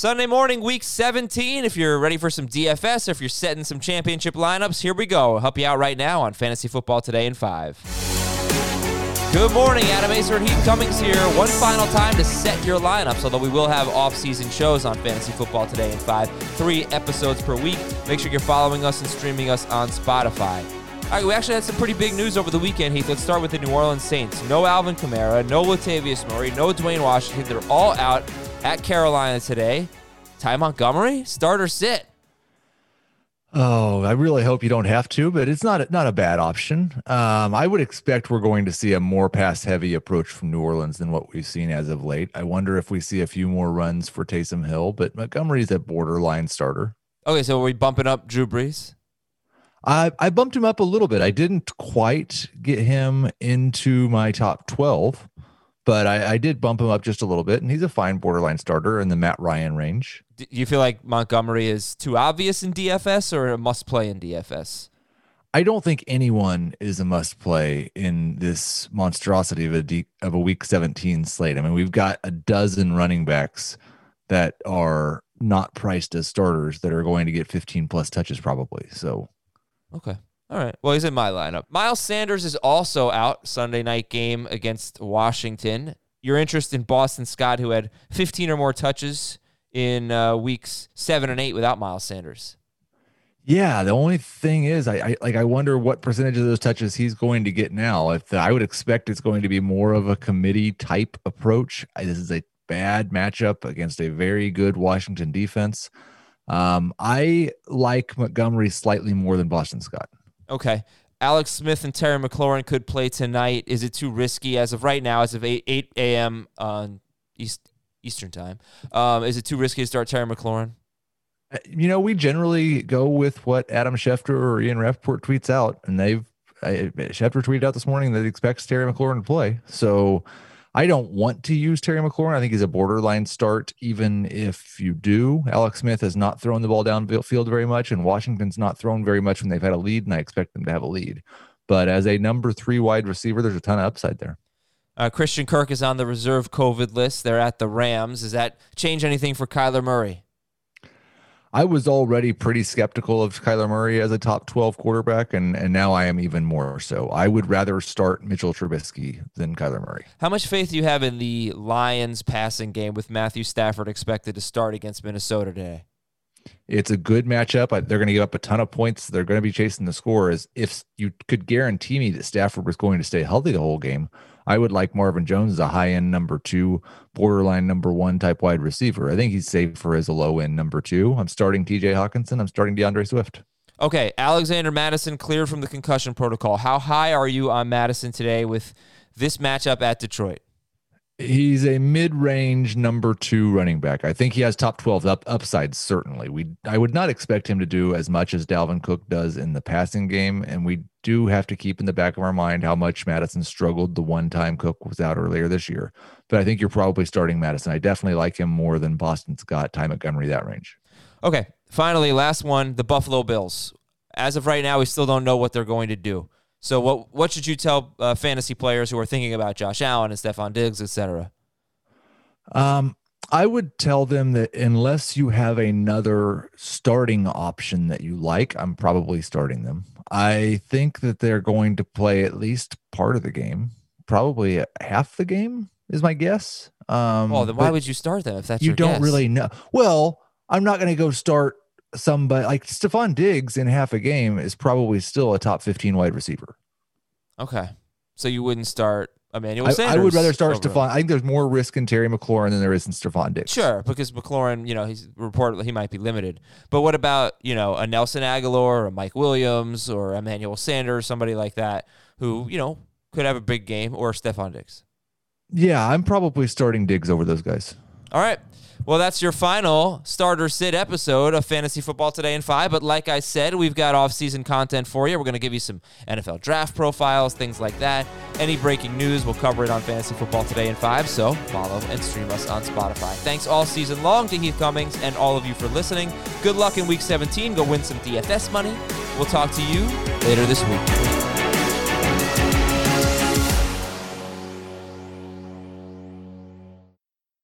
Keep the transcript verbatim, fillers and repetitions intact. Sunday morning, week seventeen. If you're ready for some D F S or if you're setting some championship lineups, here we go. Help you out right now on Fantasy Football Today in five. Good morning, Adam Acer and Heath Cummings here. One final time to set your lineups, although we will have off-season shows on Fantasy Football Today in five. Three episodes per week. Make sure you're following us and streaming us on Spotify. All right, we actually had some pretty big news over the weekend, Heath. Let's start with the New Orleans Saints. No Alvin Kamara, no Latavius Murray, no Dwayne Washington. They're all out at Carolina today. Ty Montgomery, start or sit? Oh, I really hope you don't have to, but it's not, not a bad option. Um, I would expect we're going to see a more pass-heavy approach from New Orleans than what we've seen as of late. I wonder if we see a few more runs for Taysom Hill, but Montgomery's a borderline starter. Okay, so are we bumping up Drew Brees? I, I bumped him up a little bit. I didn't quite get him into my top twelve, but I, I did bump him up just a little bit, and he's a fine borderline starter in the Matt Ryan range. Do you feel like Montgomery is too obvious in D F S or a must-play in D F S? I don't think anyone is a must-play in this monstrosity of a, D, of a Week seventeen slate. I mean, we've got a dozen running backs that are not priced as starters that are going to get fifteen-plus touches probably, so... Okay. All right. Well, he's in my lineup. Miles Sanders is also out. Sunday night game against Washington. Your interest in Boston Scott, who had fifteen or more touches in uh, weeks seven and eight without Miles Sanders. Yeah. The only thing is, I, I like. I wonder what percentage of those touches he's going to get now. If the, I would expect it's going to be more of a committee type approach. I, this is a bad matchup against a very good Washington defense. Um, I like Montgomery slightly more than Boston Scott. Okay. Alex Smith and Terry McLaurin could play tonight. Is it too risky as of right now, as of eight a.m. on East, Eastern time? Um, is it too risky to start Terry McLaurin? You know, we generally go with what Adam Schefter or Ian Rapoport tweets out, and they've I, Schefter tweeted out this morning that he expects Terry McLaurin to play. So I don't want to use Terry McLaurin. I think he's a borderline start, even if you do. Alex Smith has not thrown the ball downfield very much, and Washington's not thrown very much when they've had a lead, and I expect them to have a lead. But as a number three wide receiver, there's a ton of upside there. Uh, Christian Kirk is on the reserve COVID list. They're at the Rams. Does that change anything for Kyler Murray? I was already pretty skeptical of Kyler Murray as a top twelve quarterback, and, and now I am even more so. I would rather start Mitchell Trubisky than Kyler Murray. How much faith do you have in the Lions passing game with Matthew Stafford expected to start against Minnesota today? It's a good matchup. They're going to give up a ton of points. They're going to be chasing the scores. If you could guarantee me that Stafford was going to stay healthy the whole game, I would like Marvin Jones as a high-end number two, borderline number one type wide receiver. I think he's safer as a low-end number two. I'm starting T J Hawkinson. I'm starting DeAndre Swift. Okay, Alexander Madison cleared from the concussion protocol. How high are you on Madison today with this matchup at Detroit? He's a mid-range number two running back. I think he has top twelve up upside, certainly. We I would not expect him to do as much as Dalvin Cook does in the passing game, and we do have to keep in the back of our mind how much Madison struggled the one time Cook was out earlier this year. But I think you're probably starting Madison. I definitely like him more than Boston Scott, Ty Montgomery, that range. Okay, finally, last one, the Buffalo Bills. As of right now, we still don't know what they're going to do. So what what should you tell uh, fantasy players who are thinking about Josh Allen and Stephon Diggs, et cetera? Um, I would tell them that unless you have another starting option that you like, I'm probably starting them. I think that they're going to play at least part of the game, probably half the game is my guess. Um, well, then why would you start them if that's your guess? You don't really know. Well, I'm not going to go start somebody like Stephon Diggs in half a game is probably still a top fifteen wide receiver. Okay. So you wouldn't start Emmanuel I, Sanders. I would rather start Stephon. I think there's more risk in Terry McLaurin than there is in Stephon Diggs. Sure, because McLaurin, you know, he's reportedly he might be limited. But what about, you know, a Nelson Agholor or a Mike Williams or Emmanuel Sanders, somebody like that who, you know, could have a big game, or Stephon Diggs? Yeah, I'm probably starting Diggs over those guys. All right. Well, that's your final starter sit episode of Fantasy Football Today in five. But like I said, we've got off-season content for you. We're going to give you some N F L draft profiles, things like that. Any breaking news, we'll cover it on Fantasy Football Today in five. So follow and stream us on Spotify. Thanks all season long to Heath Cummings and all of you for listening. Good luck in Week seventeen. Go win some D F S money. We'll talk to you later this week.